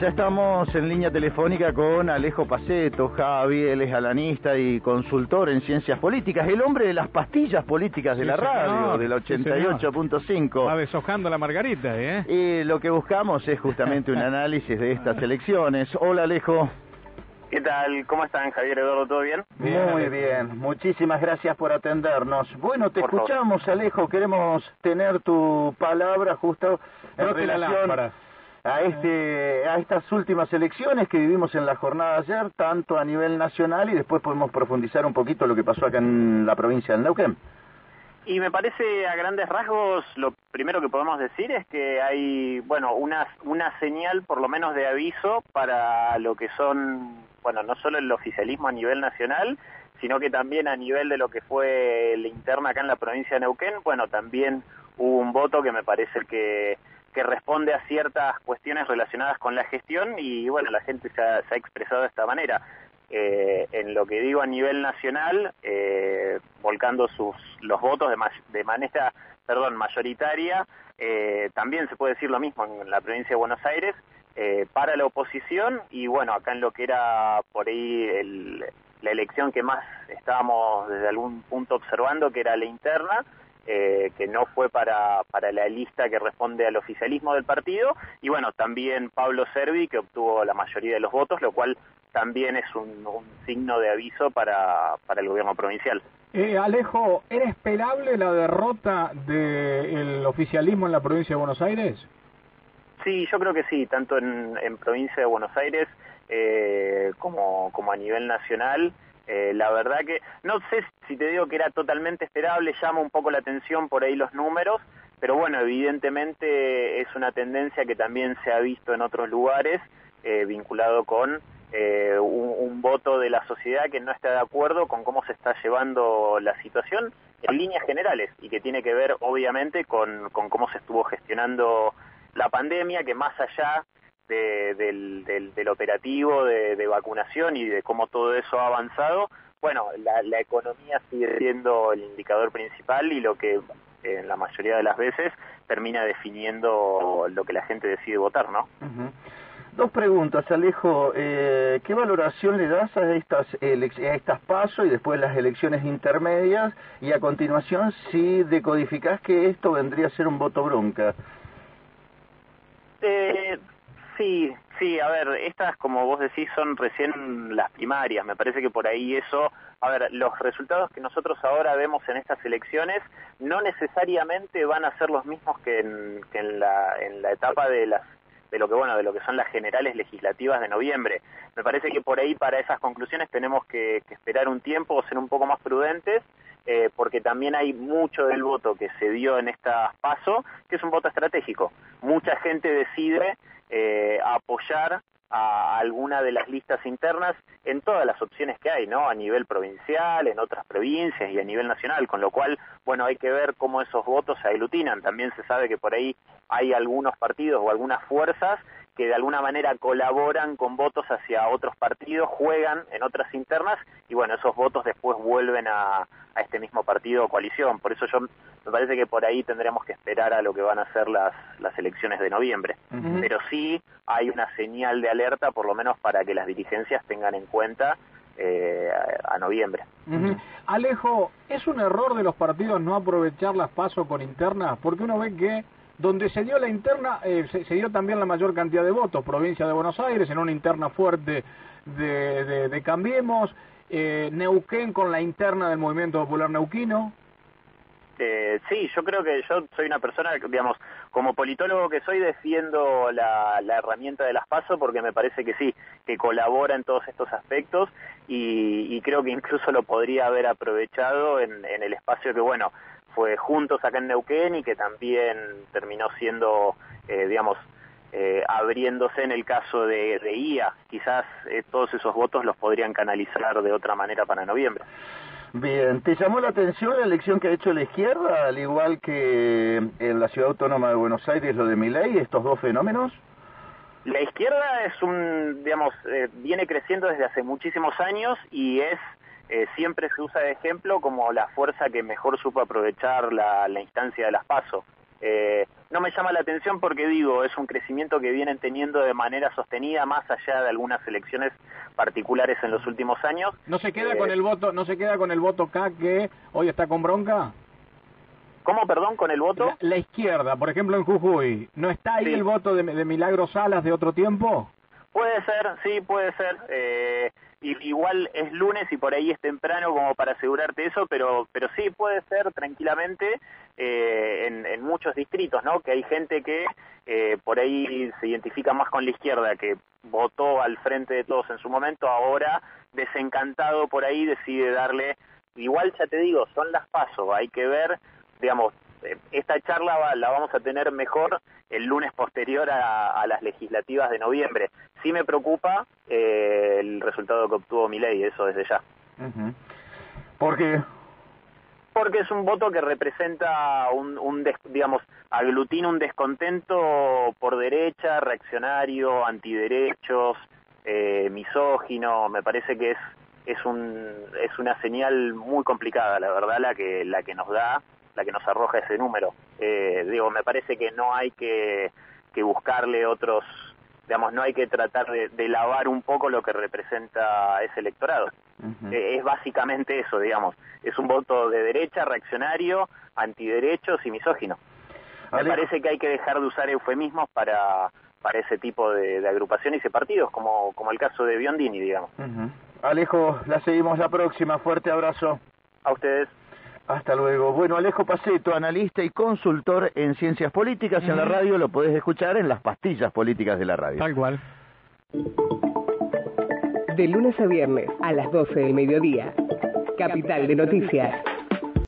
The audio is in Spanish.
Ya estamos en línea telefónica con Alejo Paseto. Javi, él es alanista y consultor en ciencias políticas, el hombre de las pastillas políticas de la radio, del 88.5. A ver, sojando la margarita, ¿eh? Y lo que buscamos es justamente un análisis de estas elecciones. Hola, Alejo. ¿Qué tal? ¿Cómo están, Javier Eduardo? ¿Todo bien? Muy bien. Muchísimas gracias por atendernos. Bueno, te escuchamos, Alejo. Queremos tener tu palabra justo en relación a estas últimas elecciones que vivimos en la jornada de ayer, tanto a nivel nacional, y después podemos profundizar un poquito lo que pasó acá en la provincia del Neuquén. Y me parece, a grandes rasgos, lo primero que podemos decir es que hay, bueno, una señal, por lo menos de aviso, para lo que son, bueno, no solo el oficialismo a nivel nacional, sino que también a nivel de lo que fue la interna acá en la provincia de Neuquén. Bueno, también hubo un voto que me parece que responde a ciertas cuestiones relacionadas con la gestión, y bueno, la gente se ha expresado de esta manera. En lo que digo a nivel nacional, volcando los votos de manera mayoritaria, también se puede decir lo mismo en la provincia de Buenos Aires, para la oposición. Y bueno, acá en lo que era por ahí la elección que más estábamos desde algún punto observando, que era la interna, que no fue para la lista que responde al oficialismo del partido, y bueno, también Pablo Servi, que obtuvo la mayoría de los votos, lo cual también es un signo de aviso para el gobierno provincial. Alejo, ¿era esperable la derrota del oficialismo en la provincia de Buenos Aires? Sí, yo creo que sí, tanto en provincia de Buenos Aires como a nivel nacional. La verdad que, no sé si te digo que era totalmente esperable, llama un poco la atención por ahí los números, pero bueno, evidentemente es una tendencia que también se ha visto en otros lugares, vinculado con un voto de la sociedad que no está de acuerdo con cómo se está llevando la situación en líneas generales, y que tiene que ver obviamente con cómo se estuvo gestionando la pandemia, que más allá del operativo de vacunación y de cómo todo eso ha avanzado, bueno, la economía sigue siendo el indicador principal y lo que en la mayoría de las veces termina definiendo lo que la gente decide votar, ¿no? Uh-huh. Dos preguntas, Alejo. ¿Qué valoración le das a estas PASO y después las elecciones intermedias? Y a continuación, si decodificás que esto vendría a ser un voto bronca. Sí, a ver, estas, como vos decís, son recién las primarias. Me parece que por ahí eso, a ver, los resultados que nosotros ahora vemos en estas elecciones no necesariamente van a ser los mismos que en la etapa de lo que son las generales legislativas de noviembre. Me parece que por ahí, para esas conclusiones, tenemos que esperar un tiempo o ser un poco más prudentes, porque también hay mucho del voto que se dio en estas PASO, que es un voto estratégico. Mucha gente decide apoyar a alguna de las listas internas en todas las opciones que hay, ¿no? A nivel provincial, en otras provincias y a nivel nacional, con lo cual, bueno, hay que ver cómo esos votos se aglutinan. También se sabe que por ahí hay algunos partidos o algunas fuerzas que de alguna manera colaboran con votos hacia otros partidos, juegan en otras internas, y bueno, esos votos después vuelven a este mismo partido o coalición. Por eso me parece que por ahí tendremos que esperar a lo que van a ser las elecciones de noviembre. Uh-huh. Pero sí hay una señal de alerta, por lo menos para que las dirigencias tengan en cuenta a noviembre. Uh-huh. Alejo, ¿es un error de los partidos no aprovechar las PASO con internas? Porque uno ve que donde se dio la interna, se dio también la mayor cantidad de votos, provincia de Buenos Aires, en una interna fuerte de Cambiemos, Neuquén con la interna del Movimiento Popular Neuquino. Sí, yo creo que yo soy una persona, digamos, como politólogo que soy, defiendo la herramienta de las PASO, porque me parece que sí, que colabora en todos estos aspectos, y creo que incluso lo podría haber aprovechado en el espacio que, bueno, fue Juntos acá en Neuquén, y que también terminó siendo, abriéndose en el caso de IA. Quizás todos esos votos los podrían canalizar de otra manera para noviembre. Bien, ¿te llamó la atención la elección que ha hecho la izquierda, al igual que en la Ciudad Autónoma de Buenos Aires, lo de Milei, estos dos fenómenos? La izquierda es viene creciendo desde hace muchísimos años, y es siempre se usa de ejemplo como la fuerza que mejor supo aprovechar la instancia de las PASO. No me llama la atención porque, digo, es un crecimiento que vienen teniendo de manera sostenida más allá de algunas elecciones particulares en los últimos años. ¿No se queda con el voto, no se queda con el voto K que hoy está con bronca? ¿Cómo, perdón, con el voto? La izquierda, por ejemplo, en Jujuy, ¿no está ahí el voto de Milagro Salas de otro tiempo? Puede ser, sí, puede ser. Igual es lunes y por ahí es temprano como para asegurarte eso, pero sí puede ser tranquilamente en muchos distritos, ¿no? Que hay gente que por ahí se identifica más con la izquierda, que votó al Frente de Todos en su momento, ahora desencantado por ahí decide darle... Igual ya te digo, son las PASO, hay que ver, digamos... Esta charla la vamos a tener mejor el lunes posterior a las legislativas de noviembre. Sí me preocupa el resultado que obtuvo Milei, eso desde ya. ¿Por qué? Porque es un voto que representa, digamos, aglutina un descontento por derecha, reaccionario, antiderechos, misógino. Me parece que es una señal muy complicada, la verdad, la que nos da, la que nos arroja ese número. Digo, me parece que no hay que buscarle otros, digamos, no hay que tratar de lavar un poco lo que representa ese electorado. Es básicamente eso, digamos, es un voto de derecha, reaccionario, antiderechos y misógino. Me parece que hay que dejar de usar eufemismos para ese tipo de agrupaciones y partidos, como el caso de Biondini, digamos. Alejo, la seguimos la próxima. Fuerte abrazo. A ustedes. Hasta luego. Bueno, Alejo Paseto, analista y consultor en ciencias políticas. En la radio lo podés escuchar en Las Pastillas Políticas de la Radio. Tal cual. De lunes a viernes a las 12 del mediodía. Capital de Noticias.